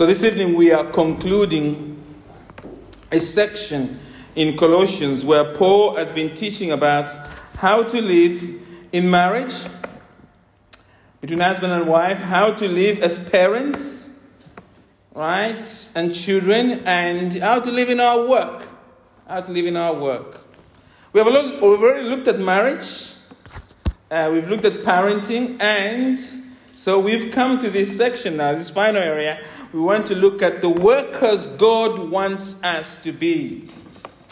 So this evening we are concluding a section in Colossians where Paul has been teaching about how to live in marriage, between husband and wife, how to live as parents, right, and children, and how to live in our work. How to live in our work. We've already looked at marriage, we've looked at parenting, and so we've come to this section now, this final area. We want to look at the workers God wants us to be.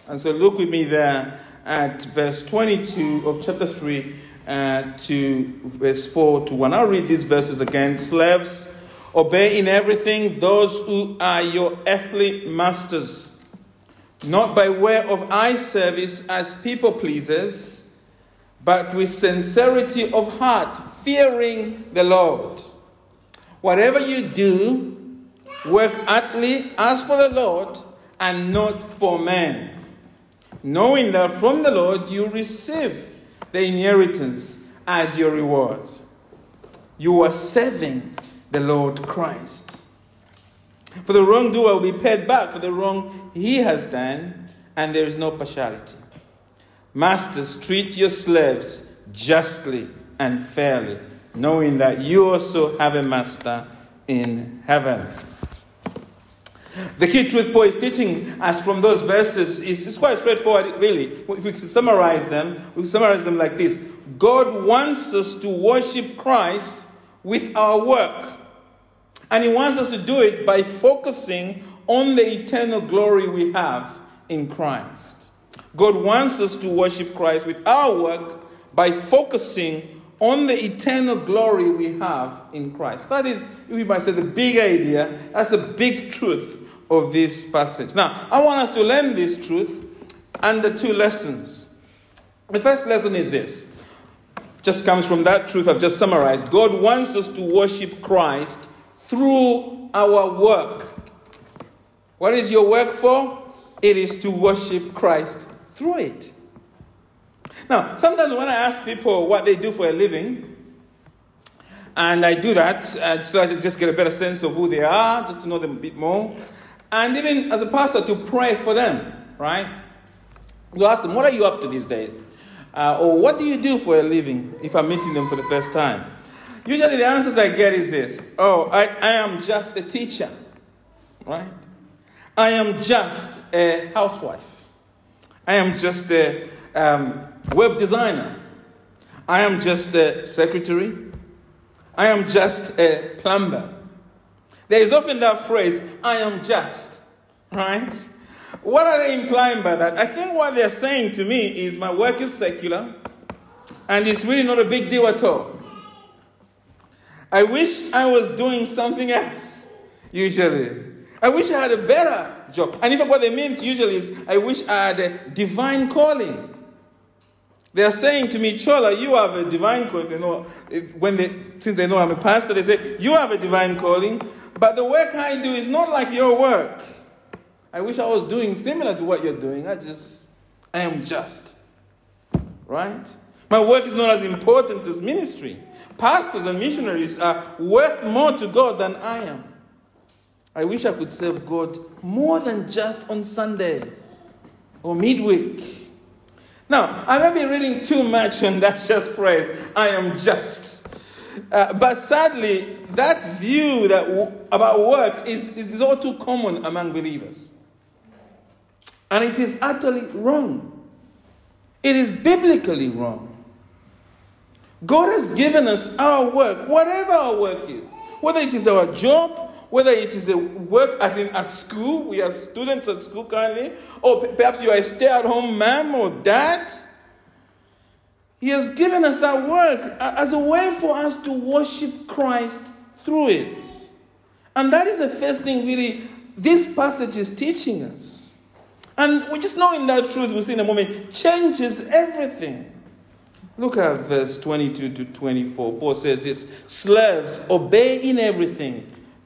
And so look with me there at verse 22 of chapter 3 to verse 4-1. I'll read these verses again. Slaves, obey in everything those who are your earthly masters, not by way of eye service as people pleasers, but with sincerity of heart, fearing the Lord. Whatever you do, work heartily as for the Lord and not for men, knowing that from the Lord you receive the inheritance as your reward. You are serving the Lord Christ. For the wrongdoer will be paid back for the wrong he has done, and there is no partiality. Masters, treat your slaves justly and fairly, knowing that you also have a master in heaven. The key truth Paul is teaching us from those verses is quite straightforward, really. If we summarize them, like this. God wants us to worship Christ with our work. And he wants us to do it by focusing on the eternal glory we have in Christ. God wants us to worship Christ with our work by focusing on the eternal glory we have in Christ. That is, we might say, the big idea. That's the big truth of this passage. Now, I want us to learn this truth under two lessons. The first lesson is this. Just comes from that truth I've just summarized. God wants us to worship Christ through our work. What is your work for? It is to worship Christ through it. Now, sometimes when I ask people what they do for a living, and I do that, so I just get a better sense of who they are, just to know them a bit more. And even as a pastor, to pray for them, right? You ask them, what are you up to these days? Or what do you do for a living if I'm meeting them for the first time? Usually the answers I get is this. I am just a teacher, right? I am just a housewife. I am just a web designer. I am just a secretary. I am just a plumber. There is often that phrase, I am just, right? What are they implying by that? I think what they're saying to me is my work is secular and it's really not a big deal at all. I wish I was doing something else, usually. I wish I had a better job. And in fact, what they mean usually is, I wish I had a divine calling. They are saying to me, Chola, you have a divine calling. They know, since they know I'm a pastor, they say, you have a divine calling. But the work I do is not like your work. I wish I was doing similar to what you're doing. I am just. Right? My work is not as important as ministry. Pastors and missionaries are worth more to God than I am. I wish I could serve God more than just on Sundays or midweek. Now, I may be reading too much on that just phrase, I am just. But sadly, that view that about work is all too common among believers. And it is utterly wrong. It is biblically wrong. God has given us our work, whatever our work is. Whether it is our job, whether it is a work as in at school, we are students at school currently, or perhaps you are a stay-at-home mom or dad. He has given us that work as a way for us to worship Christ through it. And that is the first thing really this passage is teaching us. And we just knowing that truth, we'll see in a moment, changes everything. Look at verse 22-24. Paul says this, slaves, obey in everything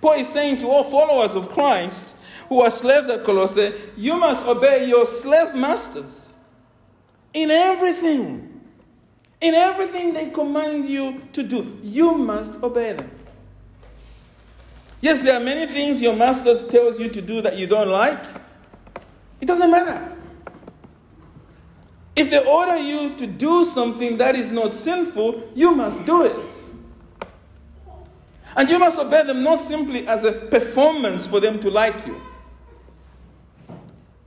Paul is saying to all followers of Christ who are slaves at Colossae, you must obey your slave masters in everything. In everything they command you to do, you must obey them. Yes, there are many things your master tells you to do that you don't like. It doesn't matter. If they order you to do something that is not sinful, you must do it. And you must obey them not simply as a performance for them to like you.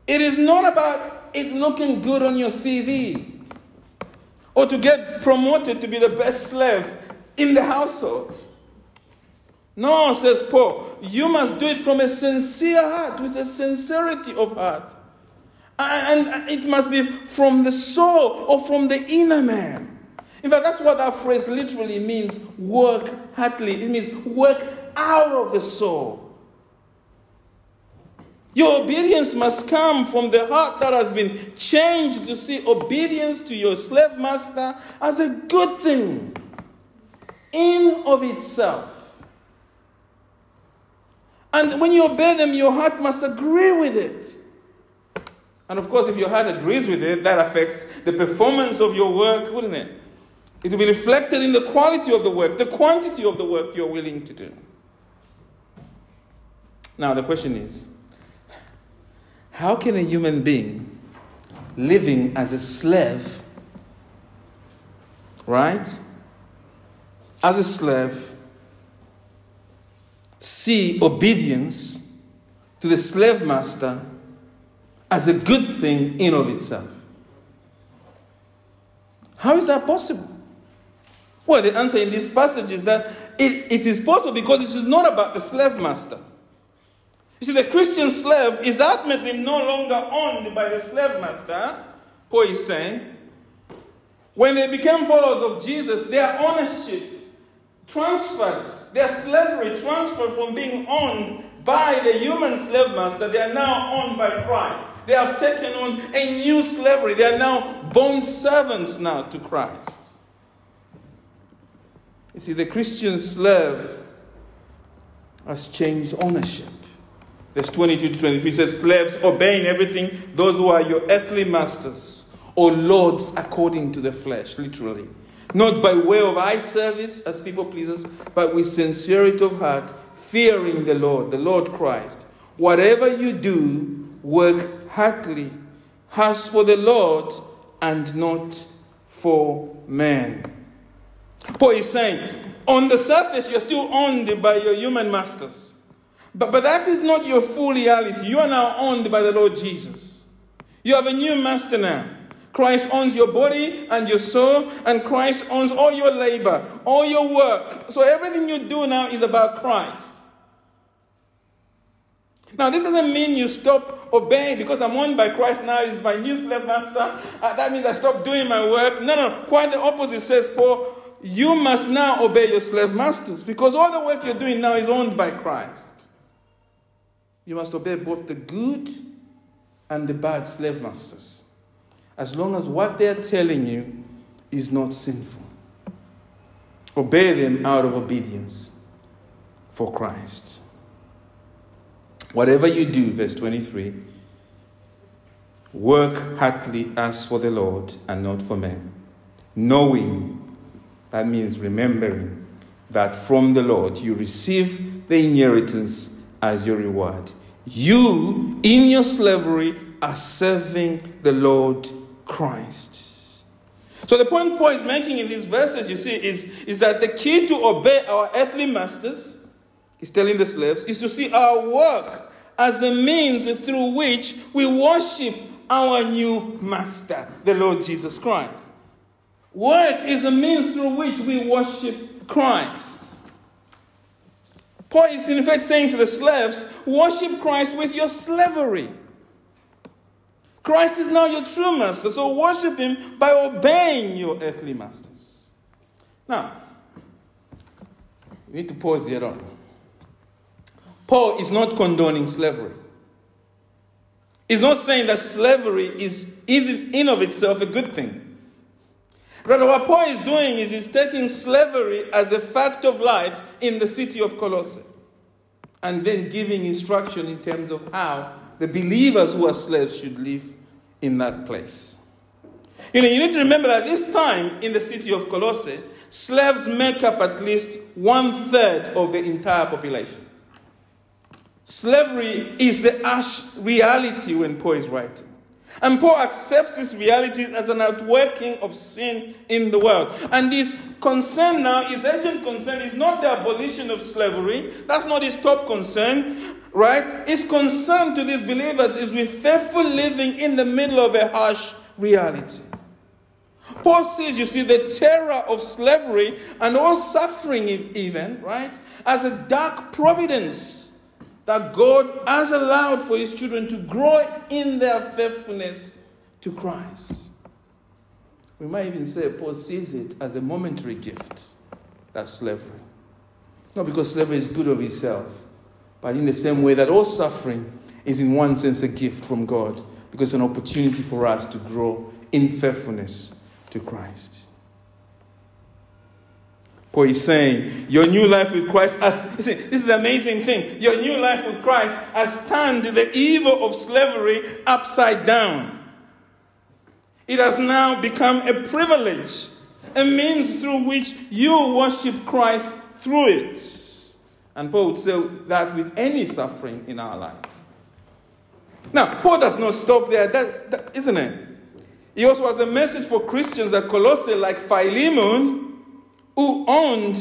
It is not about it looking good on your CV or to get promoted to be the best slave in the household. No, says Paul, you must do it from a sincere heart, with a sincerity of heart. And it must be from the soul or from the inner man. In fact, that's what that phrase literally means, work heartily. It means work out of the soul. Your obedience must come from the heart that has been changed to see obedience to your slave master as a good thing in of itself. And when you obey them, your heart must agree with it. And of course, if your heart agrees with it, that affects the performance of your work, wouldn't it? It will be reflected in the quality of the work, the quantity of the work you're willing to do. Now, the question is, how can a human being living as a slave, right? As a slave, see obedience to the slave master as a good thing in of itself? How is that possible? Well, the answer in this passage is that it is possible because this is not about the slave master. You see, the Christian slave is ultimately no longer owned by the slave master, Paul is saying. When they became followers of Jesus, their ownership transferred, their slavery transferred from being owned by the human slave master, they are now owned by Christ. They have taken on a new slavery. They are now bond servants now to Christ. You see, the Christian slave has changed ownership. Verse 22 to 23 says, slaves, obey in everything those who are your earthly masters or lords according to the flesh, literally. Not by way of eye service as people pleasers, but with sincerity of heart, fearing the Lord Christ. Whatever you do, work heartily, as for the Lord and not for men. Paul is saying, on the surface, you're still owned by your human masters. But that is not your full reality. You are now owned by the Lord Jesus. You have a new master now. Christ owns your body and your soul, and Christ owns all your labor, all your work. So everything you do now is about Christ. Now, this doesn't mean you stop obeying because I'm owned by Christ now. He's my new slave master. That means I stop doing my work. No. Quite the opposite, says Paul. You must now obey your slave masters because all the work you're doing now is owned by Christ. You must obey both the good and the bad slave masters, as long as what they are telling you is not sinful. Obey them out of obedience for Christ. Whatever you do, verse 23, work heartily as for the Lord and not for men, knowing, that means remembering, that from the Lord you receive the inheritance as your reward. You, in your slavery, are serving the Lord Christ. So the point Paul is making in these verses, you see, is that the key to obey our earthly masters, he's telling the slaves, is to see our work as a means through which we worship our new master, the Lord Jesus Christ. Work is a means through which we worship Christ. Paul is in fact saying to the slaves, worship Christ with your slavery. Christ is now your true master, so worship him by obeying your earthly masters. Now, we need to pause here on. Paul is not condoning slavery. He's not saying that slavery is in of itself a good thing. Rather, what Paul is doing is he's taking slavery as a fact of life in the city of Colossae, and then giving instruction in terms of how the believers who are slaves should live in that place. You need to remember that this time in the city of Colossae, slaves make up at least 1/3 of the entire population. Slavery is the harsh reality when Paul is writing. And Paul accepts this reality as an outworking of sin in the world. And his concern now, his urgent concern, is not the abolition of slavery. That's not his top concern, right? His concern to these believers is with faithful living in the middle of a harsh reality. Paul says, you see, the terror of slavery and all suffering even, right, as a dark providence that God has allowed for his children to grow in their faithfulness to Christ. We might even say Paul sees it as a momentary gift, that's slavery. Not because slavery is good of itself, but in the same way that all suffering is in one sense a gift from God, because it's an opportunity for us to grow in faithfulness to Christ. Paul is saying, your new life with Christ has, you see, this is an amazing thing. Your new life with Christ has turned the evil of slavery upside down. It has now become a privilege, a means through which you worship Christ through it. And Paul would say that with any suffering in our lives. Now, Paul does not stop there, isn't it? He also has a message for Christians at Colossae, like Philemon, who owned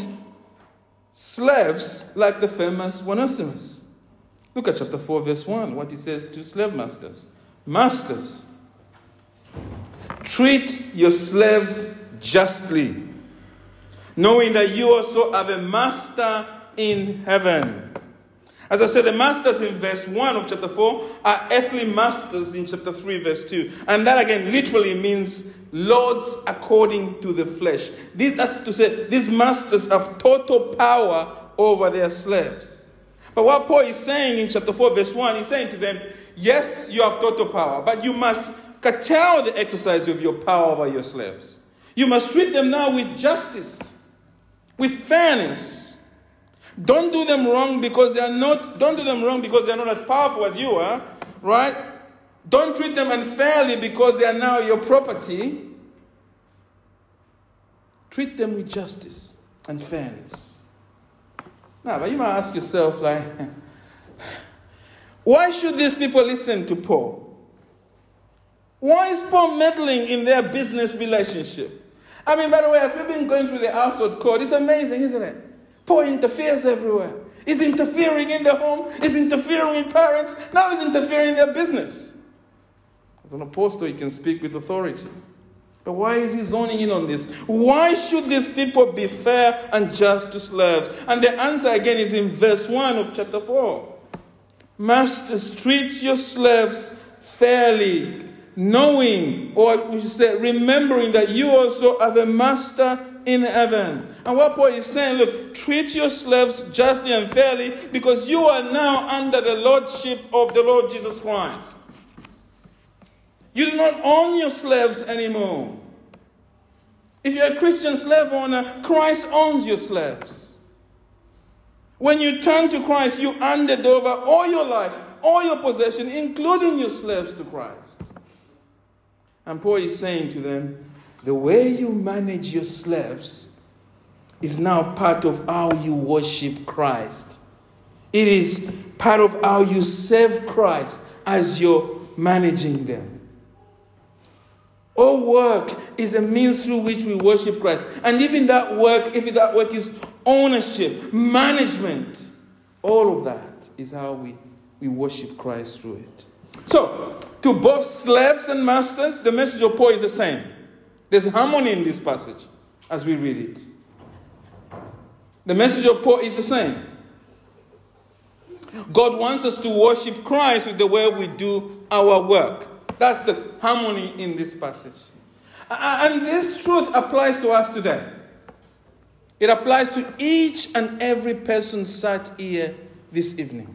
slaves like the famous Onesimus. Look at chapter 4, verse 1, what he says to slave masters. Masters, treat your slaves justly, knowing that you also have a master in heaven. As I said, the masters in verse 1 of chapter 4 are earthly masters in chapter 3, verse 2. And that again literally means lords according to the flesh. That's to say, these masters have total power over their slaves. But what Paul is saying in chapter 4, verse 1, he's saying to them, yes, you have total power, but you must curtail the exercise of your power over your slaves. You must treat them now with justice, with fairness. Don't do them wrong because they are not as powerful as you are, right? Don't treat them unfairly because they are now your property. Treat them with justice and fairness. Now, but you might ask yourself, why should these people listen to Paul? Why is Paul meddling in their business relationship? I mean, by the way, as we've been going through the household code, it's amazing, isn't it? Paul interferes everywhere. He's interfering in the home. He's interfering with parents. Now he's interfering in their business. As an apostle, he can speak with authority. But why is he zoning in on this? Why should these people be fair and just to slaves? And the answer again is in verse 1 of chapter 4. Masters, treat your slaves fairly, knowing, or we should say, remembering that you also are the master in heaven. And what Paul is saying, look, treat your slaves justly and fairly because you are now under the lordship of the Lord Jesus Christ. You do not own your slaves anymore. If you're a Christian slave owner, Christ owns your slaves. When you turn to Christ, you handed over all your life, all your possession, including your slaves to Christ. And Paul is saying to them, the way you manage your slaves is now part of how you worship Christ. It is part of how you serve Christ as you're managing them. All work is a means through which we worship Christ. And even that work, if that work is ownership, management, all of that is how we worship Christ through it. So, to both slaves and masters, the message of Paul is the same. There's harmony in this passage as we read it. The message of Paul is the same. God wants us to worship Christ with the way we do our work. That's the harmony in this passage. And this truth applies to us today. It applies to each and every person sat here this evening.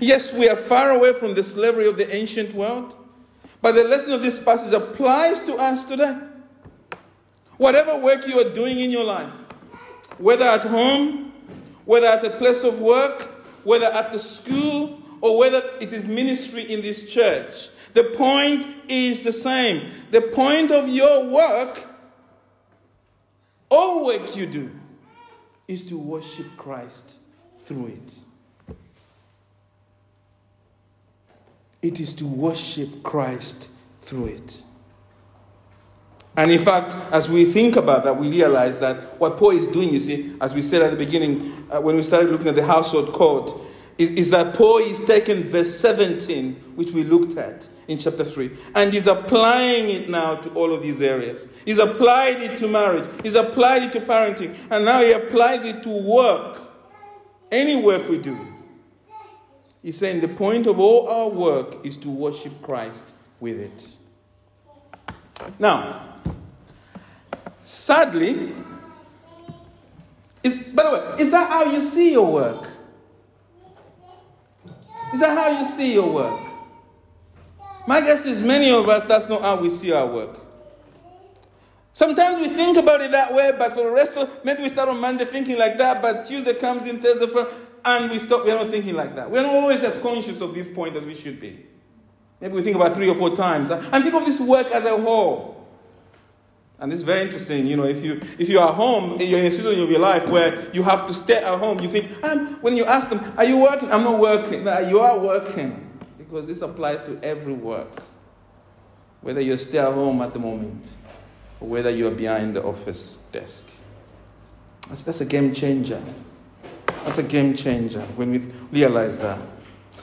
Yes, we are far away from the slavery of the ancient world, but the lesson of this passage applies to us today. Whatever work you are doing in your life, whether at home, whether at a place of work, whether at the school, or whether it is ministry in this church, the point is the same. The point of your work, all work you do, is to worship Christ through it. It is to worship Christ through it. And in fact, as we think about that, we realize that what Paul is doing, you see, as we said at the beginning, when we started looking at the household code, is that Paul is taking verse 17, which we looked at in chapter 3, and he's applying it now to all of these areas. He's applied it to marriage. He's applied it to parenting. And now he applies it to work, any work we do. He's saying the point of all our work is to worship Christ with it. Now, sadly, is that how you see your work? Is that how you see your work? My guess is many of us, that's not how we see our work. Sometimes we think about it that way, but for the rest of, maybe we start on Monday thinking like that, but Tuesday comes in, Thursday, Friday, and we stop. We're not thinking like that. We're not always as conscious of this point as we should be. Maybe we think about 3 or 4 times. And think of this work as a whole. And it's very interesting, you know, if you are home, you're in a season of your life where you have to stay at home, you think, when you ask them, are you working? I'm not working. No, you are working. Because this applies to every work. Whether you stay at home at the moment, or whether you are behind the office desk. That's a game changer. That's a game changer when we realize that.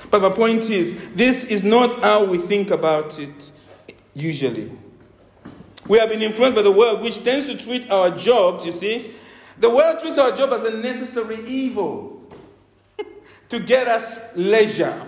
But my point is, this is not how we think about it usually. We have been influenced by the world, which tends to treat our jobs, you see. The world treats our job as a necessary evil to get us leisure.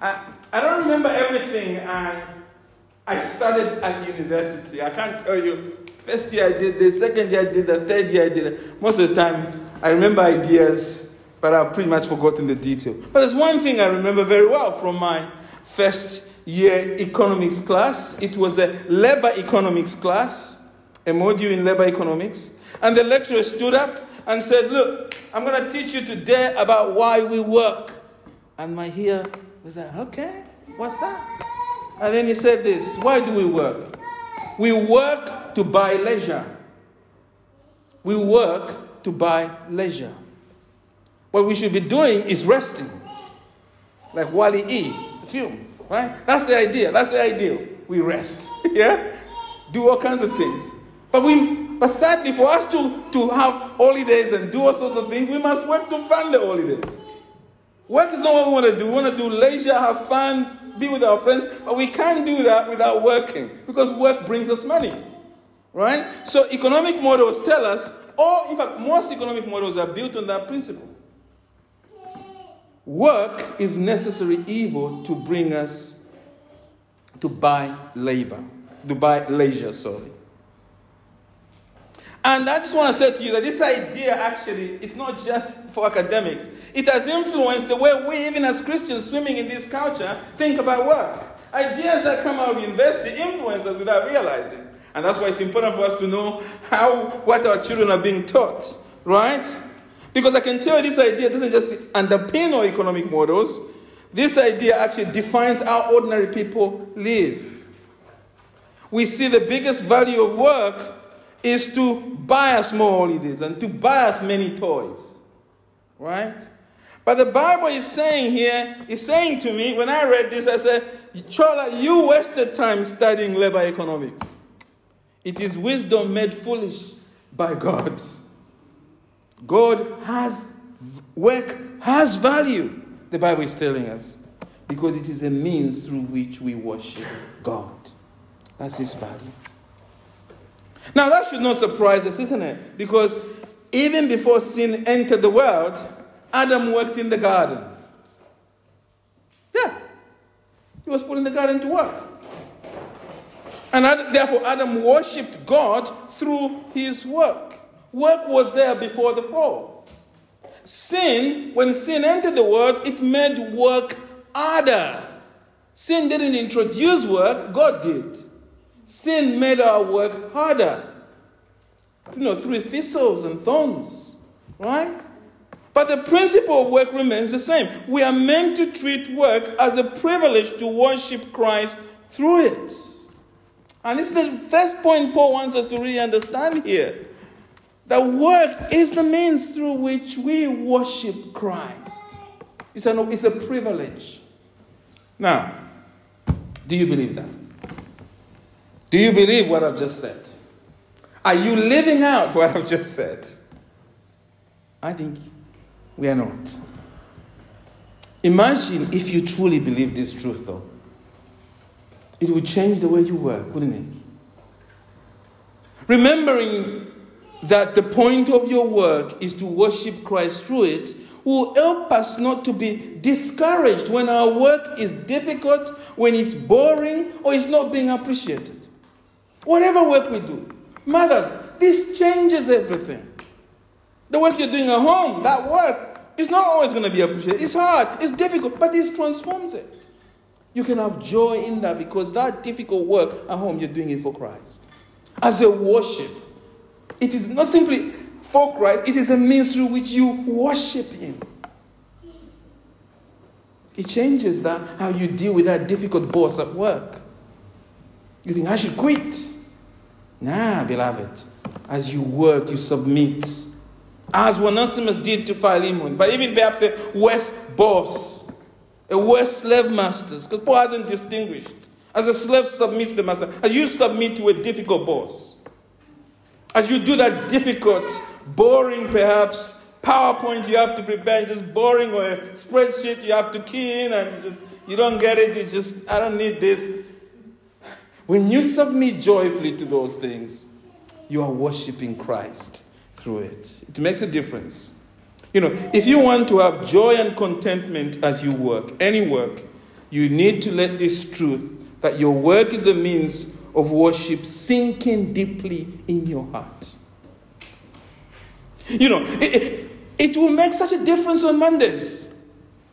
I don't remember everything I studied at university. I can't tell you. First year I did this, second year I did that, third year I did that. Most of the time I remember ideas, but I've pretty much forgotten the detail. But there's one thing I remember very well from my first year economics class. It was a labor economics class, a module in labor economics. And the lecturer stood up and said, look, I'm going to teach you today about why we work. And my ear was like, okay, what's that? And then he said this, why do we work? We work to buy leisure. We work to buy leisure. What we should be doing is resting. Like Wall-E, the film. Right? That's the idea. That's the ideal. We rest. Yeah? Do all kinds of things. But sadly, for us to have holidays and do all sorts of things, we must work to fund the holidays. Work is not what we want to do. We want to do leisure, have fun, be with our friends. But we can't do that without working, because work brings us money. Right? So economic models tell us, or in fact, most economic models are built on that principle. Work is necessary evil to bring us to buy labor, to buy leisure, sorry. And I just want to say to you that this idea actually, it's not just for academics. It has influenced the way we, even as Christians swimming in this culture, think about work. Ideas that come out of university influence us without realizing. And that's why it's important for us to know what our children are being taught, right? Because I can tell you this idea doesn't just underpin our economic models. This idea actually defines how ordinary people live. We see the biggest value of work is to buy us more holidays and to buy us many toys. Right? But the Bible is saying here, is saying to me, when I read this, I said, Chola, you wasted time studying labor economics. It is wisdom made foolish by God. Work has value, the Bible is telling us, because it is a means through which we worship God. That's His value. Now that should not surprise us, isn't it? Because even before sin entered the world, Adam worked in the garden. Yeah. He was put in the garden to work. And therefore Adam worshipped God through his work. Work was there before the fall. sin, when sin entered the world, it made work harder. Sin didn't introduce work, God did. Sin made our work harder. Through thistles and thorns, right? But the principle of work remains the same. We are meant to treat work as a privilege to worship Christ through it. And this is the first point Paul wants us to really understand here. That work is the means through which we worship Christ. It's a privilege. Now, do you believe that? Do you believe what I've just said? Are you living out what I've just said? I think we are not. Imagine if you truly believe this truth, though. It would change the way you work, wouldn't it? Remembering that the point of your work is to worship Christ through it will help us not to be discouraged when our work is difficult, when it's boring, or it's not being appreciated. Whatever work we do. Mothers, this changes everything. The work you're doing at home, that work, is not always going to be appreciated. It's hard, it's difficult, but this transforms it. You can have joy in that because that difficult work at home, you're doing it for Christ. As a worship, it is not simply for Christ, it is a means through which you worship Him. It changes that how you deal with that difficult boss at work. You think, I should quit. Nah, beloved. As you work, you submit. As Onesimus did to Philemon, but even perhaps a worse boss, a worse slave master, because Paul hasn't distinguished. As a slave submits to the master, as you submit to a difficult boss, as you do that difficult, boring perhaps, PowerPoint you have to prepare, just boring, or a spreadsheet you have to key in, and just you don't get it, it's just, I don't need this. When you submit joyfully to those things, you are worshiping Christ through it. It makes a difference. If you want to have joy and contentment as you work, any work, you need to let this truth that your work is a means of worship sinking deeply in your heart. It will make such a difference on Mondays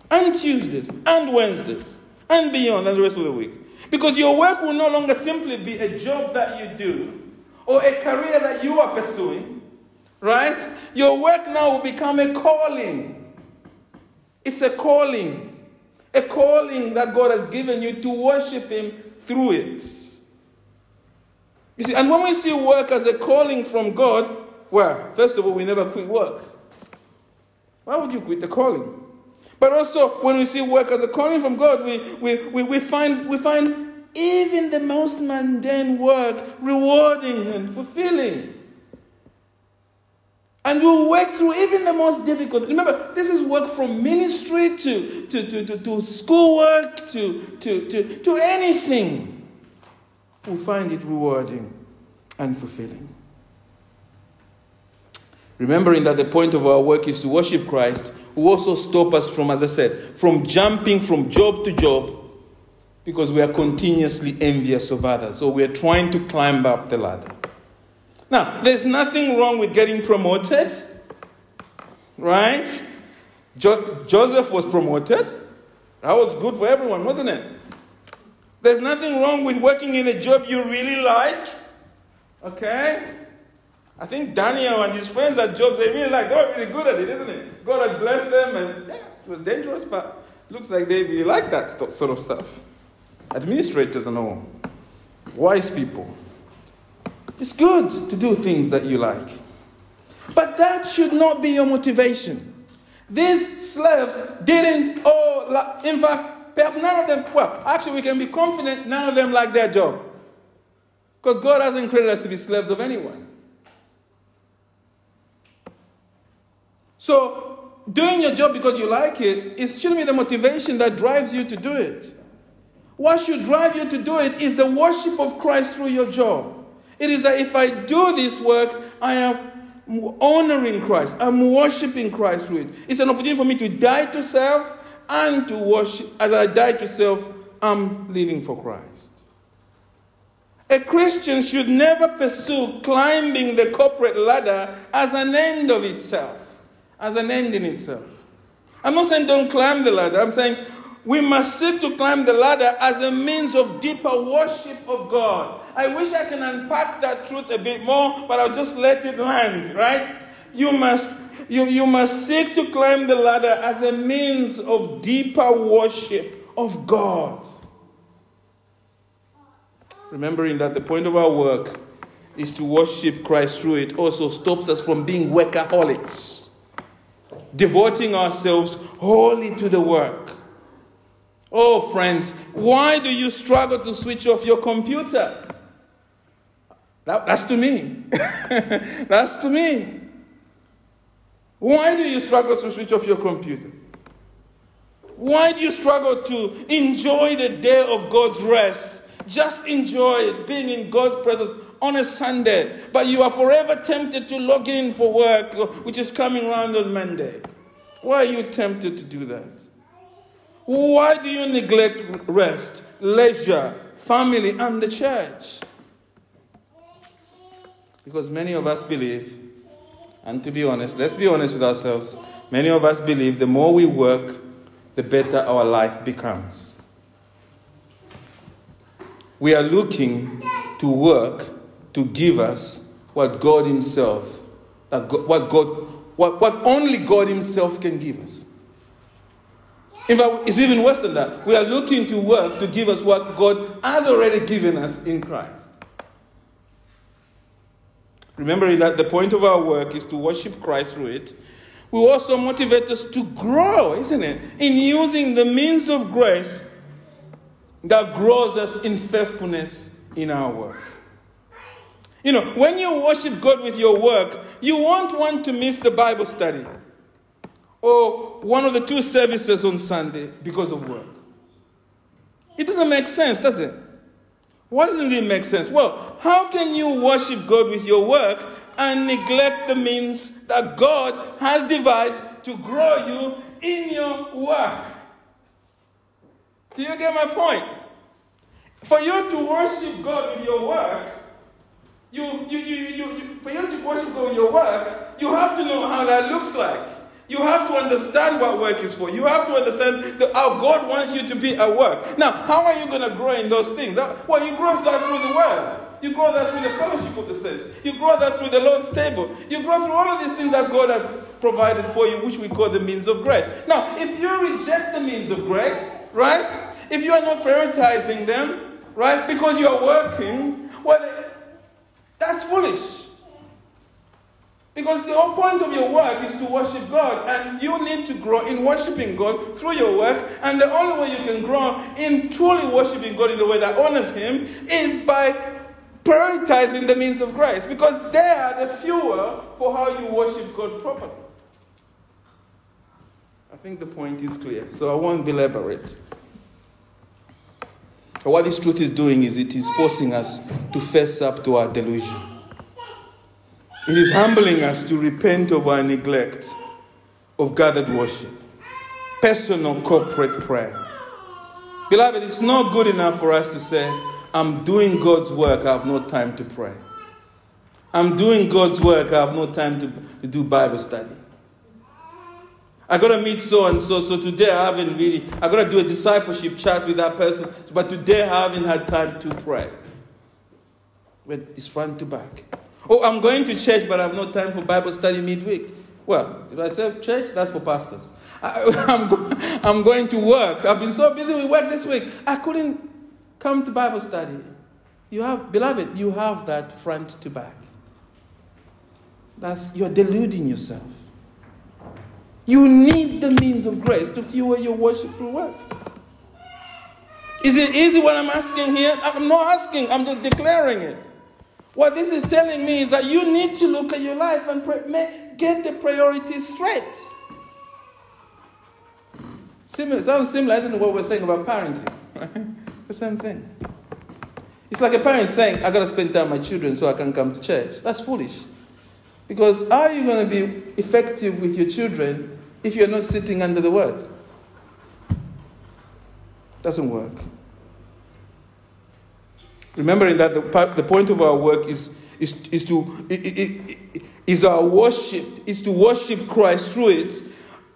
and Tuesdays and Wednesdays and beyond and the rest of the week. Because your work will no longer simply be a job that you do or a career that you are pursuing, right? Your work now will become a calling. It's a calling that God has given you to worship Him through it. You see, and when we see work as a calling from God, well, first of all, we never quit work. Why would you quit the calling? But also, when we see work as a calling from God, we find even the most mundane work rewarding and fulfilling. And we'll work through even the most difficult. Remember, this is work from ministry to schoolwork to anything. We'll find it rewarding and fulfilling. Remembering that the point of our work is to worship Christ, will also stop us from, as I said, from jumping from job to job because we are continuously envious of others. So we are trying to climb up the ladder. Now, there's nothing wrong with getting promoted, right? Joseph was promoted. That was good for everyone, wasn't it? There's nothing wrong with working in a job you really like, okay? I think Daniel and his friends at jobs, they really like, they're really good at it, isn't it? God had blessed them, and yeah, it was dangerous, but looks like they really like that sort of stuff. Administrators and all, wise people. It's good to do things that you like. But that should not be your motivation. These slaves didn't all, in fact, perhaps none of them, well, actually we can be confident none of them like their job. Because God hasn't created us to be slaves of anyone. So, doing your job because you like it shouldn't be the motivation that drives you to do it. What should drive you to do it is the worship of Christ through your job. It is that if I do this work, I am honoring Christ. I'm worshiping Christ through it. It's an opportunity for me to die to self and to worship. As I die to self, I'm living for Christ. A Christian should never pursue climbing the corporate ladder as an end of itself. as an end in itself. I'm not saying don't climb the ladder. I'm saying we must seek to climb the ladder as a means of deeper worship of God. I wish I can unpack that truth a bit more, but I'll just let it land, right? You must seek to climb the ladder as a means of deeper worship of God. Remembering that the point of our work is to worship Christ through it also stops us from being workaholics, devoting ourselves wholly to the work. Oh, friends, why do you struggle to switch off your computer? That's to me. That's to me. Why do you struggle to switch off your computer? Why do you struggle to enjoy the day of God's rest? Just enjoy it, being in God's presence on a Sunday. But you are forever tempted to log in for work, which is coming around on Monday. Why are you tempted to do that? Why do you neglect rest, leisure, family, and the church? Because many of us believe, and to be honest, let's be honest with ourselves, many of us believe the more we work, the better our life becomes. We are looking to work to give us what God Himself, what only God Himself can give us. In fact, it's even worse than that. We are looking to work to give us what God has already given us in Christ. Remembering that the point of our work is to worship Christ through it, will also motivate us to grow, isn't it? In using the means of grace that grows us in faithfulness in our work. You know, when you worship God with your work, you won't want to miss the Bible study, or one of the two services on Sunday because of work. It doesn't make sense, does it? Why doesn't it make sense? Well, how can you worship God with your work and neglect the means that God has devised to grow you in your work? Do you get my point? For you to worship God with your work, for you to worship God with your work, you have to know how that looks like. You have to understand what work is for. You have to understand how God wants you to be at work. Now, how are you going to grow in those things? Well, you grow that through the Word. You grow that through the fellowship of the saints. You grow that through the Lord's table. You grow through all of these things that God has provided for you, which we call the means of grace. Now, if you reject the means of grace, right? If you are not prioritizing them, right? Because you are working, well, that's foolish. Because the whole point of your work is to worship God, and you need to grow in worshiping God through your work, and the only way you can grow in truly worshiping God in the way that honors Him is by prioritizing the means of grace, because they are the fuel for how you worship God properly. I think the point is clear, so I won't belabor it. But what this truth is doing is it is forcing us to face up to our delusion. It is humbling us to repent of our neglect of gathered worship, personal corporate prayer. Beloved, it's not good enough for us to say, I'm doing God's work, I have no time to pray. I'm doing God's work, I have no time to do Bible study. I got to meet so-and-so, so today I haven't really, I got to do a discipleship chat with that person, but today I haven't had time to pray. But it's front to back. Oh, I'm going to church, but I have no time for Bible study midweek. Well, did I say church? That's for pastors. I'm going to work. I've been so busy with work this week. I couldn't come to Bible study. Beloved, you have that front to back. You're deluding yourself. You need the means of grace to fuel your worship through work. Is it easy what I'm asking here? I'm not asking. I'm just declaring it. What this is telling me is that you need to look at your life and get the priorities straight. Sounds similar, isn't it, what we're saying about parenting? Right? The same thing. It's like a parent saying, I got to spend time with my children so I can come to church. That's foolish. Because how are you going to be effective with your children if you're not sitting under the Word? Doesn't work. Remembering that the point of our work is to is our worship, is to worship Christ through it,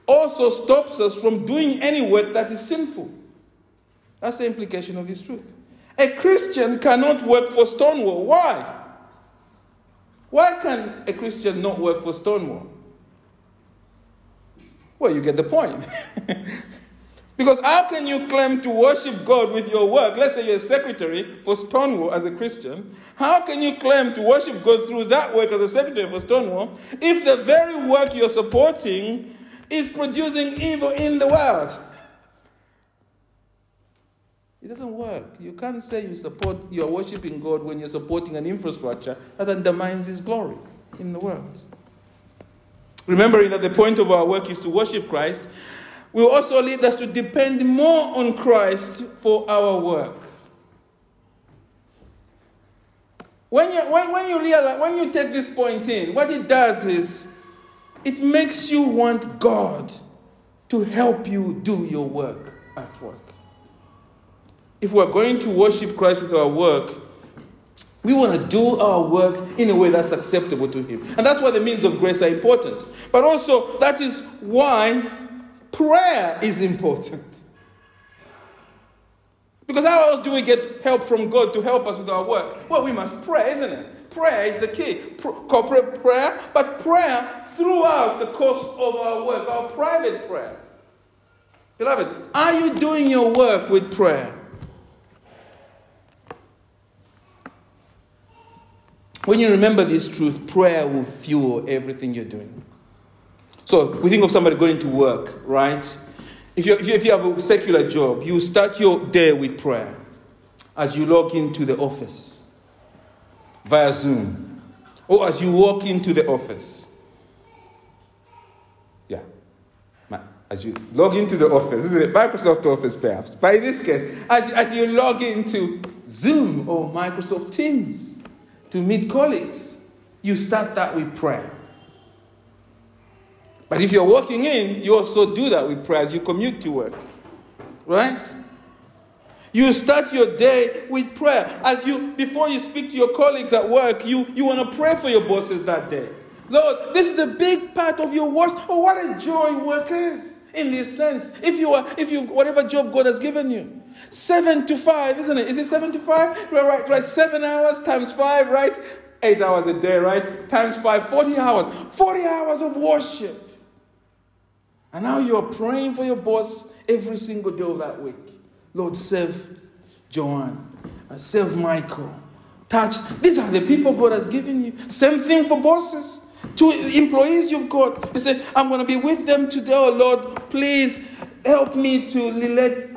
also stops us from doing any work that is sinful. That's the implication of this truth. A Christian cannot work for Stonewall. Why? Why can a Christian not work for Stonewall? Well, you get the point. Because how can you claim to worship God with your work? Let's say you're a secretary for Stonewall as a Christian. How can you claim to worship God through that work as a secretary for Stonewall if the very work you're supporting is producing evil in the world? It doesn't work. You can't say you're worshiping God when you're supporting an infrastructure that undermines His glory in the world. Remembering that the point of our work is to worship Christ, will also lead us to depend more on Christ for our work. When you realize, when you take this point in, what it does is it makes you want God to help you do your work at work. If we're going to worship Christ with our work, we want to do our work in a way that's acceptable to Him. And that's why the means of grace are important. But also, that is why prayer is important. Because how else do we get help from God to help us with our work? Well, we must pray, isn't it? Prayer is the key. Corporate prayer, but prayer throughout the course of our work, our private prayer. Beloved, are you doing your work with prayer? When you remember this truth, prayer will fuel everything you're doing. So we think of somebody going to work, right? If you have a secular job, you start your day with prayer as you log into the office via Zoom or as you walk into the office. Yeah. As you log into the office, isn't it? Microsoft Office, perhaps. But in this case, as you log into Zoom or Microsoft Teams to meet colleagues, you start that with prayer. But if you're walking in, you also do that with prayer as you commute to work, right? You start your day with prayer. Before you speak to your colleagues at work, you want to pray for your bosses that day. Lord, this is a big part of your work. Oh, what a joy work is in this sense. Whatever job God has given you. 7 to 5, isn't it? Is it 7 to 5? Right, 7 hours times 5, right? 8 hours a day, right? Times 5, 40 hours. 40 hours of worship. And now you're praying for your boss every single day of that week. Lord, save Joanne. Save Michael. Touch. These are the people God has given you. Same thing for bosses. To employees you've got. You say, I'm going to be with them today. Oh, Lord, please help me to relate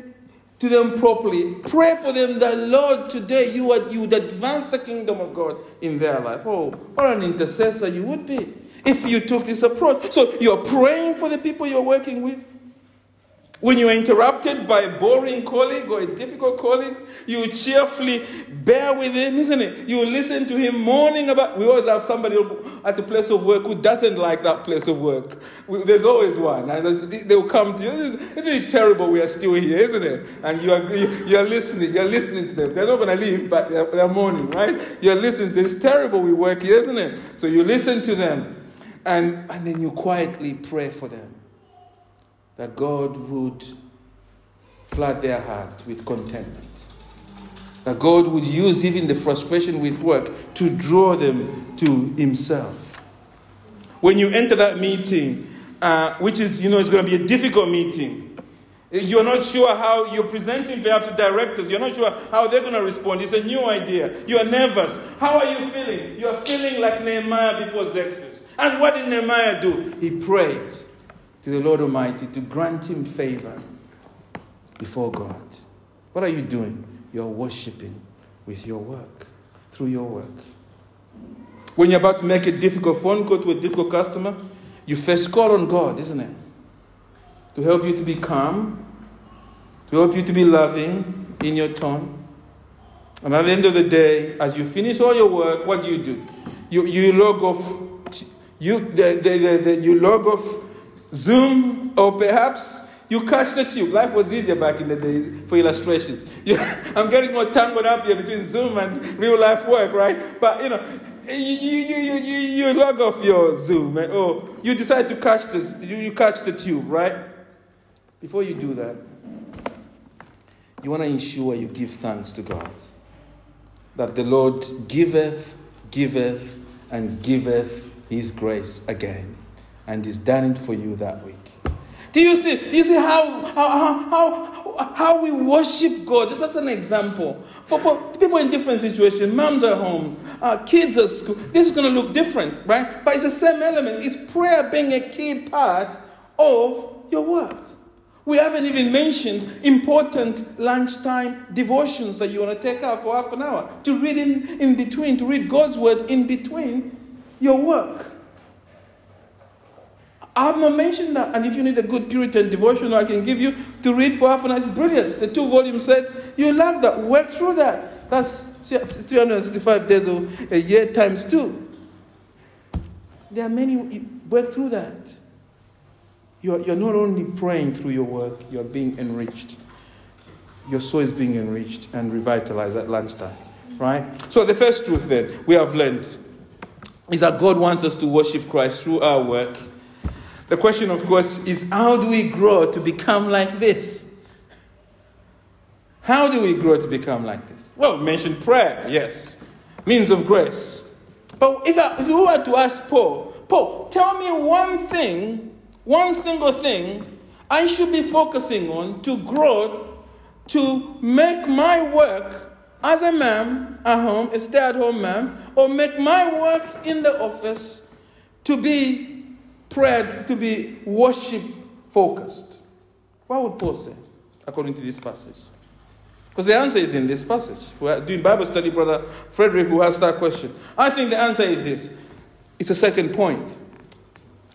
to them properly. Pray for them that, Lord, today you would advance the kingdom of God in their life. Oh, what an intercessor you would be if you took this approach. So you're praying for the people you're working with. When you're interrupted by a boring colleague or a difficult colleague, you cheerfully bear with him, isn't it? You listen to him moaning about... We always have somebody at the place of work who doesn't like that place of work. There's always one. And they'll come to you. Isn't it terrible we are still here, isn't it? And you're listening to them. They're not going to leave, but they're moaning, right? You're listening to them. It's terrible we work here, isn't it? So you listen to them. And then you quietly pray for them, that God would flood their heart with contentment, that God would use even the frustration with work to draw them to Himself. When you enter that meeting, which is, it's going to be a difficult meeting, you're not sure how you're presenting perhaps to directors, you're not sure how they're going to respond. It's a new idea. You're nervous. How are you feeling? You're feeling like Nehemiah before Xerxes. And what did Nehemiah do? He prayed to the Lord Almighty to grant him favor before God. What are you doing? You're worshiping with your work, through your work. When you're about to make a difficult phone call to a difficult customer, you first call on God, isn't it? To help you to be calm, to help you to be loving in your tone. And at the end of the day, as you finish all your work, what do? You log off. You log off Zoom, or perhaps you catch the tube. Life was easier back in the day for illustrations. I'm getting more tangled up here between Zoom and real life work, right? But You log off your Zoom, and you decide to catch this. You catch the tube, right? Before you do that, you want to ensure you give thanks to God. That the Lord giveth, and giveth His grace again, and is done it for you that week. Do you see how we worship God? Just as an example. For people in different situations, moms at home, kids at school, this is going to look different, right? But it's the same element. It's prayer being a key part of your work. We haven't even mentioned important lunchtime devotions that you want to take out for half an hour to read in between, to read God's word in between your work. I have not mentioned that. And if you need a good Puritan devotional, I can give you to read for half an hour. It's brilliant. The 2-volume set. You love that. Work through that. That's 365 days of a year times 2. There are many. Work through that. You're not only praying through your work, you're being enriched. Your soul is being enriched and revitalized at lunchtime. Right? So the first truth then we have learned is that God wants us to worship Christ through our work. The question, of course, is how do we grow to become like this? How do we grow to become like this? Well, we mentioned prayer, yes. Means of grace. But if we were to ask Paul, tell me one single thing I should be focusing on to grow, to make my work as a mom at home, a stay-at-home mom, or make my work in the office to be prayer, to be worship-focused. What would Paul say, according to this passage? Because the answer is in this passage. We're doing Bible study, Brother Frederick, who asked that question. I think the answer is this. It's a second point.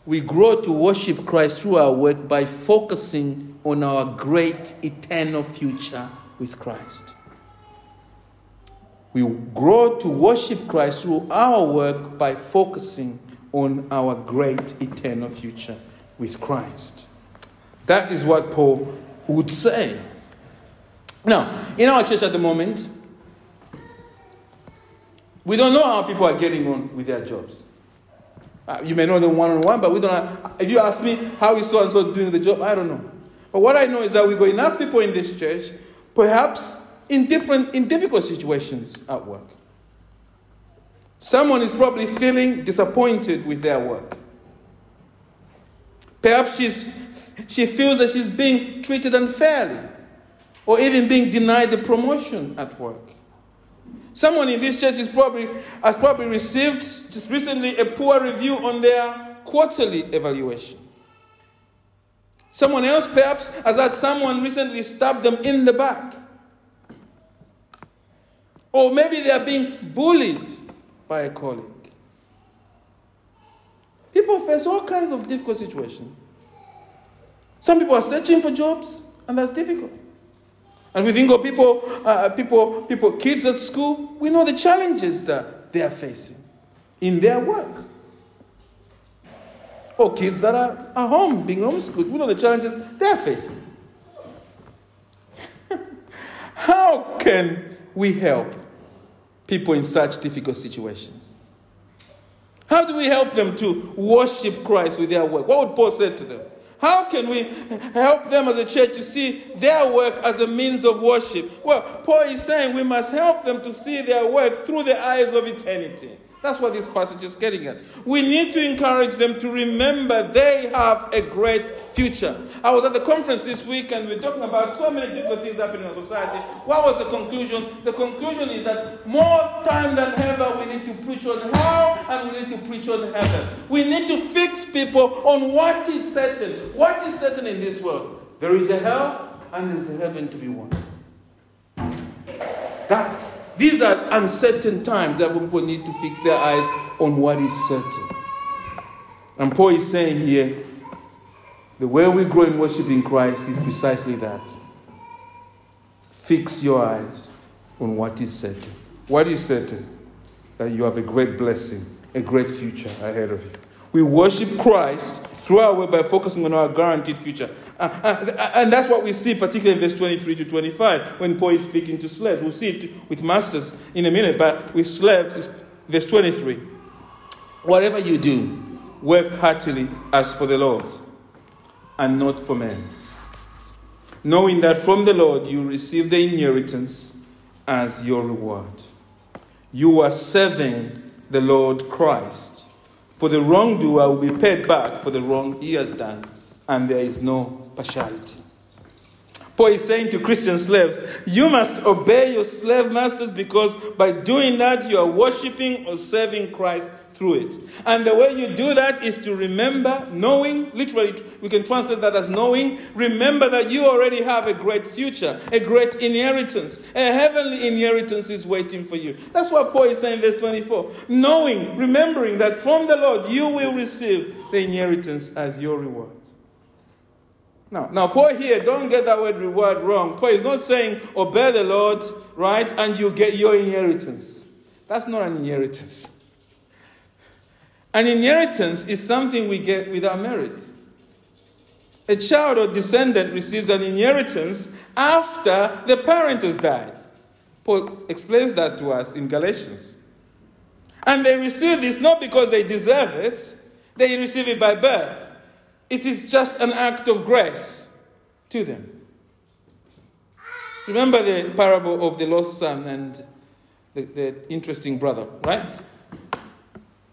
We grow to worship Christ through our work by focusing on our great eternal future with Christ. We grow to worship Christ through our work by focusing on our great eternal future with Christ. That is what Paul would say. Now, in our church at the moment, we don't know how people are getting on with their jobs. You may know them one-on-one, but we don't know. If you ask me, how is so-and-so doing the job? I don't know. But what I know is that we got enough people in this church, perhaps in difficult situations at work. Someone is probably feeling disappointed with their work. Perhaps she feels that she's being treated unfairly or even being denied the promotion at work. Someone in this church has probably received just recently a poor review on their quarterly evaluation. Someone else perhaps has had someone recently stab them in the back. Or maybe they are being bullied by a colleague. People face all kinds of difficult situations. Some people are searching for jobs, and that's difficult. And we think of people, kids at school. We know the challenges that they are facing in their work. Or kids that are at home, being homeschooled. We know the challenges they are facing. How can we help people in such difficult situations? How do we help them to worship Christ with their work? What would Paul say to them? How can we help them as a church to see their work as a means of worship? Well, Paul is saying we must help them to see their work through the eyes of eternity. That's what this passage is getting at. We need to encourage them to remember they have a great future. I was at the conference this week and we're talking about so many different things happening in society. What was the conclusion? The conclusion is that more time than ever we need to preach on how and we need to preach on heaven. We need to fix people on what is certain. What is certain in this world? There is a hell and there is a heaven to be won. These are uncertain times. Therefore, people need to fix their eyes on what is certain. And Paul is saying here, the way we grow in worshiping Christ is precisely that. Fix your eyes on what is certain. What is certain? That you have a great blessing, a great future ahead of you. We worship Christ through our way by focusing on our guaranteed future. And that's what we see, particularly in verse 23 to 25, when Paul is speaking to slaves. We'll see it with masters in a minute, but with slaves, Verse 23. Whatever you do, work heartily as for the Lord and not for men, knowing that from the Lord you receive the inheritance as your reward. You are serving the Lord Christ. For the wrongdoer will be paid back for the wrong he has done, and there is no partiality. Paul is saying to Christian slaves, you must obey your slave masters because by doing that you are worshiping or serving Christ through it. And the way you do that is to remember, knowing, literally we can translate that as knowing, remember that you already have a great future, a great inheritance. A heavenly inheritance is waiting for you. That's what Paul is saying in verse 24. Knowing, remembering that from the Lord you will receive the inheritance as your reward. Now, Paul here, don't get that word reward wrong. Paul is not saying obey the Lord, right, and you get your inheritance. That's not an inheritance. An inheritance is something we get with our merit. A child or descendant receives an inheritance after the parent has died. Paul explains that to us in Galatians. And they receive this not because they deserve it. They receive it by birth. It is just an act of grace to them. Remember the parable of the lost son and the interesting brother, right?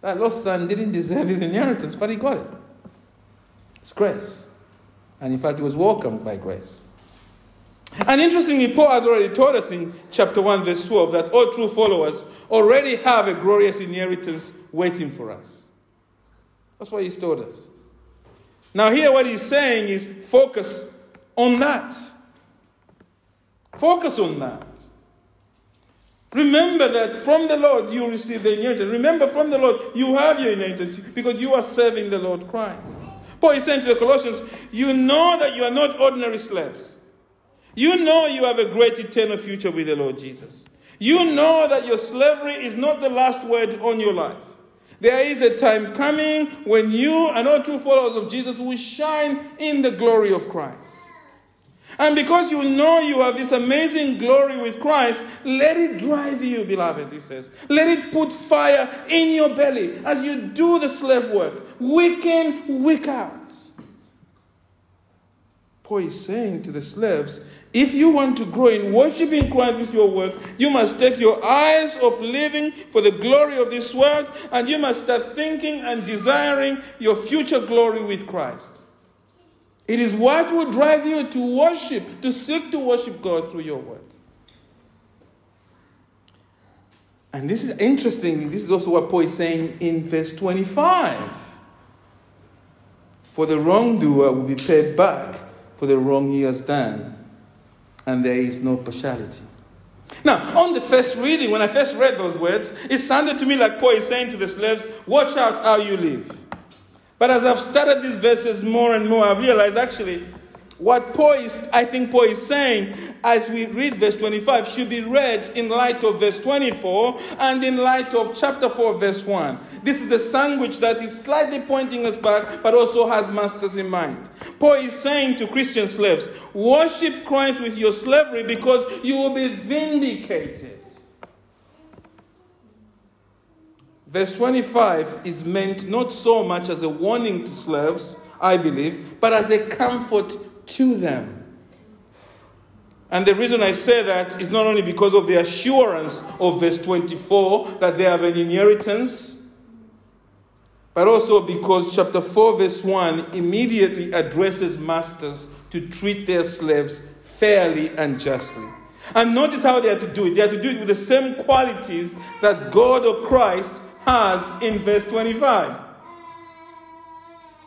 That lost son didn't deserve his inheritance, but he got it. It's grace. And in fact, he was welcomed by grace. And interestingly, Paul has already told us in chapter 1, verse 12, that all true followers already have a glorious inheritance waiting for us. That's what he's told us. Now here what he's saying is focus on that. Focus on that. Remember that from the Lord you receive the inheritance. Remember from the Lord you have your inheritance because you are serving the Lord Christ. Paul is saying to the Colossians, you know that you are not ordinary slaves. You know you have a great eternal future with the Lord Jesus. You know that your slavery is not the last word on your life. There is a time coming when you and all true followers of Jesus will shine in the glory of Christ. And because you know you have this amazing glory with Christ, let it drive you, beloved, he says. Let it put fire in your belly as you do the slave work, week in, week out. Paul is saying to the slaves, if you want to grow in worshiping Christ with your work, you must take your eyes off living for the glory of this world, and you must start thinking and desiring your future glory with Christ. It is what will drive you to worship, to seek to worship God through your work. And this is interesting. This is also what Paul is saying in verse 25. For the wrongdoer will be paid back for the wrong he has done, and there is no partiality. Now, on the first reading, when I first read those words, it sounded to me like Paul is saying to the slaves, watch out how you live. But as I've studied these verses more and more, I've realized actually what Paul is saying as we read verse 25 should be read in light of verse 24 and in light of chapter 4, verse 1. This is a sandwich that is slightly pointing us back, but also has masters in mind. Paul is saying to Christian slaves, worship Christ with your slavery because you will be vindicated. Verse 25 is meant not so much as a warning to slaves, I believe, but as a comfort to them. And the reason I say that is not only because of the assurance of verse 24 that they have an inheritance, but also because chapter 4, verse 1 immediately addresses masters to treat their slaves fairly and justly. And notice how they are to do it. They are to do it with the same qualities that God or Christ has in verse 25.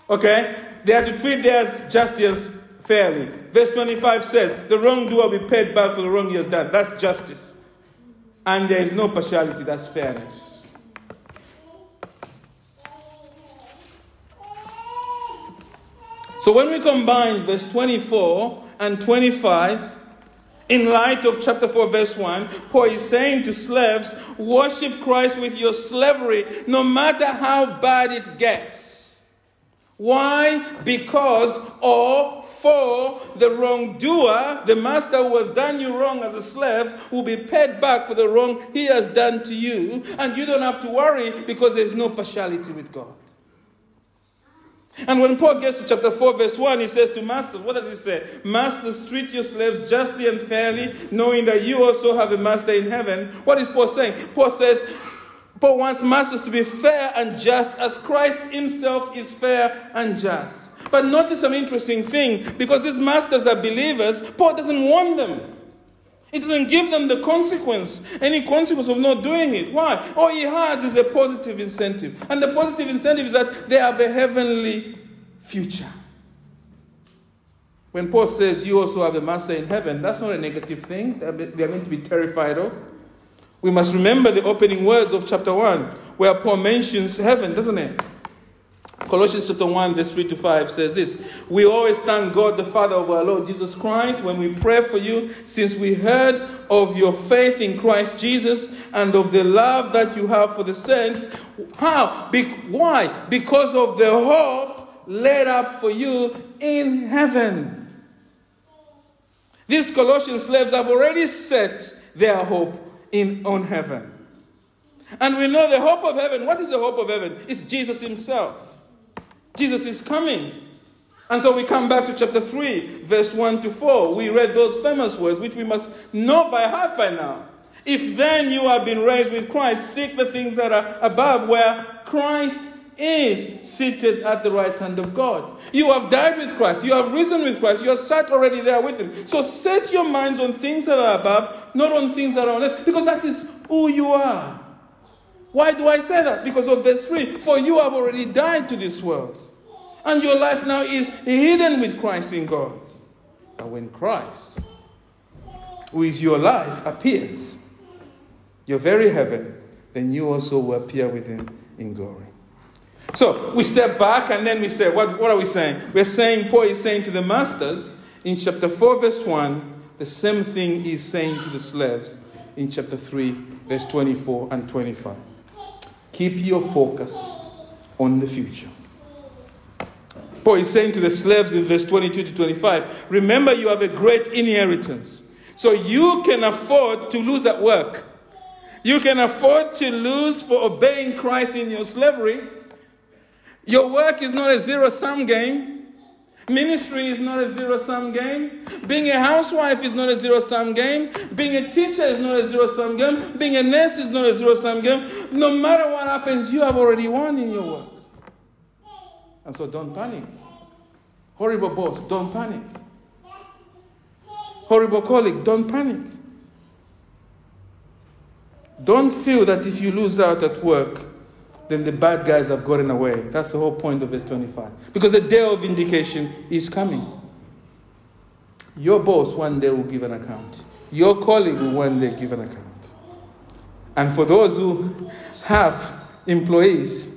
Okay? They are to treat theirs justly and fairly. Verse 25 says, the wrongdoer will be paid back for the wrong he has done. That's justice. And there is no partiality. That's fairness. So when we combine verse 24 and 25, in light of chapter 4, verse 1, Paul is saying to slaves, worship Christ with your slavery, no matter how bad it gets. Why? Because or for the wrongdoer, the master who has done you wrong as a slave will be paid back for the wrong he has done to you. And you don't have to worry because there's no partiality with God. And when Paul gets to chapter 4, verse 1, he says to masters, what does he say? Masters, treat your slaves justly and fairly, knowing that you also have a master in heaven. What is Paul saying? Paul wants masters to be fair and just as Christ himself is fair and just. But notice an interesting thing. Because these masters are believers, Paul doesn't warn them. He doesn't give them the consequence, any consequence of not doing it. Why? All he has is a positive incentive. And the positive incentive is that they have a heavenly future. When Paul says, you also have a master in heaven, that's not a negative thing that they are going to be terrified of. We must remember the opening words of chapter 1, where Paul mentions heaven, doesn't it? Colossians chapter 1, verse 3 to 5 says this. We always thank God, the Father of our Lord Jesus Christ, when we pray for you, since we heard of your faith in Christ Jesus and of the love that you have for the saints. How? Why? Because of the hope laid up for you in heaven. These Colossian slaves have already set their hope on heaven. And we know the hope of heaven. What is the hope of heaven? It's Jesus himself. Jesus is coming. And so we come back to chapter 3, verse 1 to 4. We read those famous words, which we must know by heart by now. If then you have been raised with Christ, seek the things that are above, where Christ is seated at the right hand of God. You have died with Christ. You have risen with Christ. You are sat already there with him. So set your minds on things that are above, not on things that are on earth, because that is who you are. Why do I say that? Because of verse 3. For you have already died to this world. And your life now is hidden with Christ in God. But when Christ, who is your life, appears, your very heaven, then you also will appear with him in glory. So we step back and then we say, what are we saying? We're saying, Paul is saying to the masters in chapter 4, verse 1, the same thing he's saying to the slaves in chapter 3, verse 24 and 25. Keep your focus on the future. Paul is saying to the slaves in verse 22 to 25, remember you have a great inheritance. So you can afford to lose at work. You can afford to lose for obeying Christ in your slavery. Your work is not a zero-sum game. Ministry is not a zero-sum game. Being a housewife is not a zero-sum game. Being a teacher is not a zero-sum game. Being a nurse is not a zero-sum game. No matter what happens, you have already won in your work. And so don't panic. Horrible boss, don't panic. Horrible colleague, don't panic. Don't feel that if you lose out at work, then the bad guys have gotten away. That's the whole point of verse 25. Because the day of vindication is coming. Your boss one day will give an account. Your colleague will one day give an account. And for those who have employees,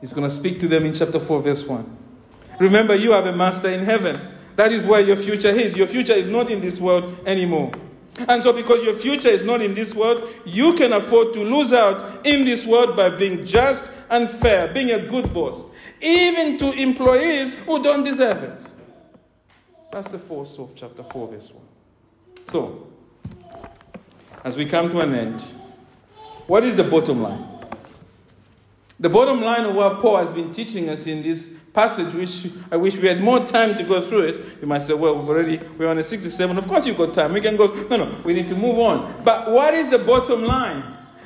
he's going to speak to them in chapter 4, verse 1. Remember, you have a master in heaven. That is where your future is. Your future is not in this world anymore. And so because your future is not in this world, you can afford to lose out in this world by being just and fair, being a good boss, even to employees who don't deserve it. That's the force of chapter 4, verse 1. So, as we come to an end, what is the bottom line? The bottom line of what Paul has been teaching us in this passage, which I wish we had more time to go through it. You might say, well, we're on a 67. Of course you've got time. We can go. No, we need to move on. But what is the bottom line?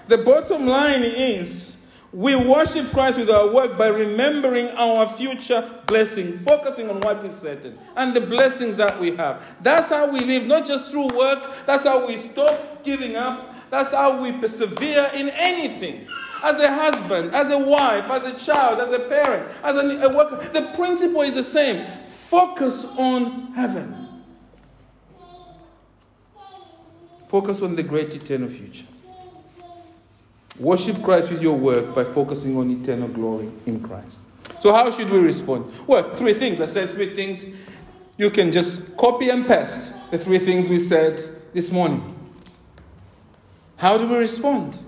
The bottom line is we worship Christ with our work by remembering our future blessing, focusing on what is certain and the blessings that we have. That's how we live, not just through work. That's how we stop giving up. That's how we persevere in anything. As a husband, as a wife, as a child, as a parent, as a worker. The principle is the same. Focus on heaven. Focus on the great eternal future. Worship Christ with your work by focusing on eternal glory in Christ. So how should we respond? Well, three things. I said three things. You can just copy and paste the three things we said this morning. How do we respond?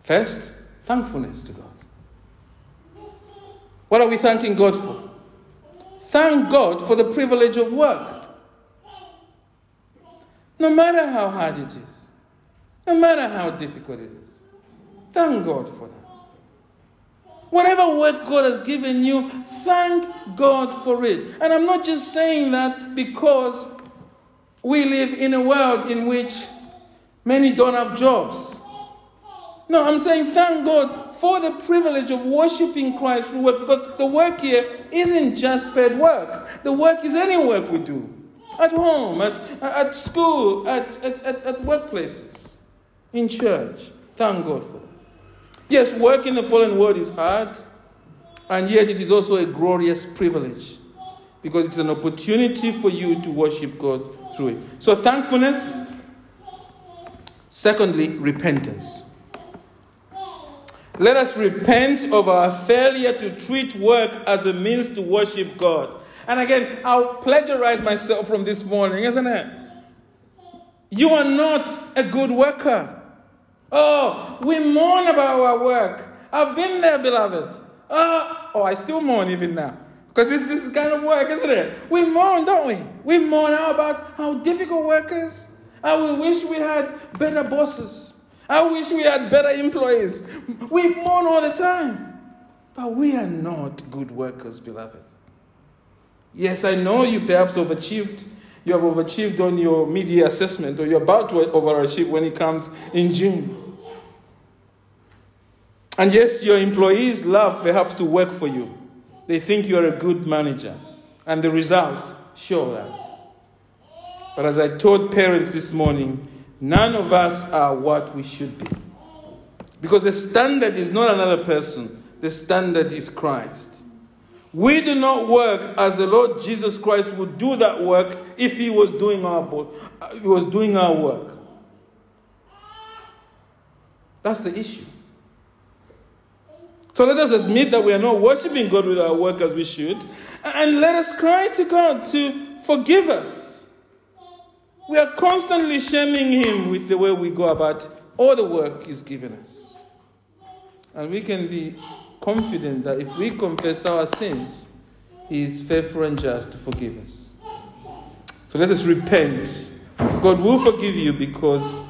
First, thankfulness to God. What are we thanking God for? Thank God for the privilege of work. No matter how hard it is, no matter how difficult it is, thank God for that. Whatever work God has given you, thank God for it. And I'm not just saying that because we live in a world in which many don't have jobs. No, I'm saying thank God for the privilege of worshiping Christ through work, because the work here isn't just paid work. The work is any work we do. At home, at school, at workplaces, in church. Thank God for it. Yes, work in the fallen world is hard, and yet it is also a glorious privilege, because it's an opportunity for you to worship God through it. So thankfulness. Secondly, repentance. Let us repent of our failure to treat work as a means to worship God. And again, I'll plagiarize myself from this morning, isn't it? You are not a good worker. Oh, we mourn about our work. I've been there, beloved. Oh, I still mourn even now. Because this is kind of work, isn't it? We mourn, don't we? We mourn about how difficult work is. I wish we had better bosses. I wish we had better employees. We mourn all the time. But we are not good workers, beloved. Yes, I know you perhaps overachieved. You have overachieved on your media assessment, or you're about to overachieve when it comes in June. And yes, your employees love perhaps to work for you. They think you're a good manager, and the results show that. But as I told parents this morning, none of us are what we should be. Because the standard is not another person. The standard is Christ. We do not work as the Lord Jesus Christ would do that work if he was doing our work. That's the issue. So let us admit that we are not worshiping God with our work as we should, and let us cry to God to forgive us. We are constantly shaming him with the way we go about all the work he's given us. And we can be confident that if we confess our sins, he is faithful and just to forgive us. So let us repent. God will forgive you, because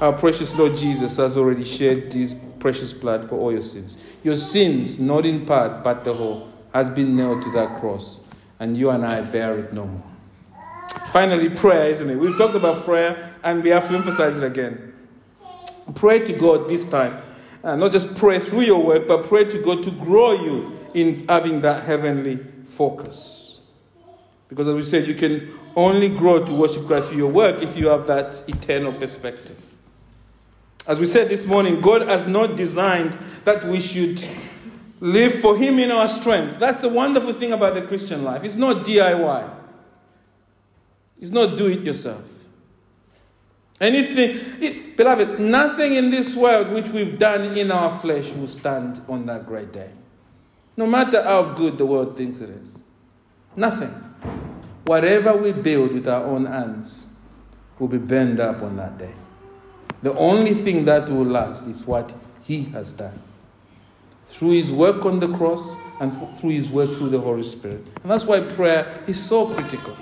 our precious Lord Jesus has already shed his precious blood for all your sins. Your sins, not in part but the whole, has been nailed to that cross, and you and I bear it no more. Finally, prayer, isn't it? We've talked about prayer, and we have to emphasize it again. Pray to God this time. Not just pray through your work, but pray to God to grow you in having that heavenly focus. Because as we said, you can only grow to worship Christ through your work if you have that eternal perspective. As we said this morning, God has not designed that we should live for him in our strength. That's the wonderful thing about the Christian life. It's not DIY. It's not do it yourself. Beloved, nothing in this world which we've done in our flesh will stand on that great day. No matter how good the world thinks it is. Nothing. Whatever we build with our own hands will be burned up on that day. The only thing that will last is what he has done. Through his work on the cross and through his work through the Holy Spirit. And that's why prayer is so critical.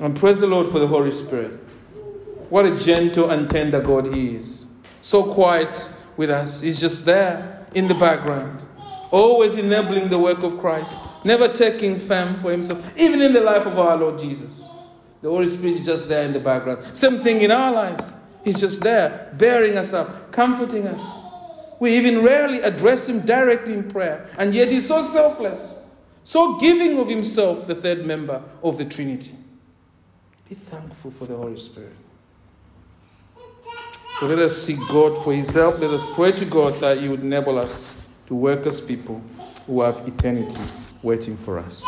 And praise the Lord for the Holy Spirit. What a gentle and tender God he is. So quiet with us. He's just there in the background. Always enabling the work of Christ. Never taking fame for himself. Even in the life of our Lord Jesus. The Holy Spirit is just there in the background. Same thing in our lives. He's just there, bearing us up, comforting us. We even rarely address him directly in prayer. And yet he's so selfless. So giving of himself, the third member of the Trinity. Be thankful for the Holy Spirit. So let us seek God for his help. Let us pray to God that he would enable us to work as people who have eternity waiting for us.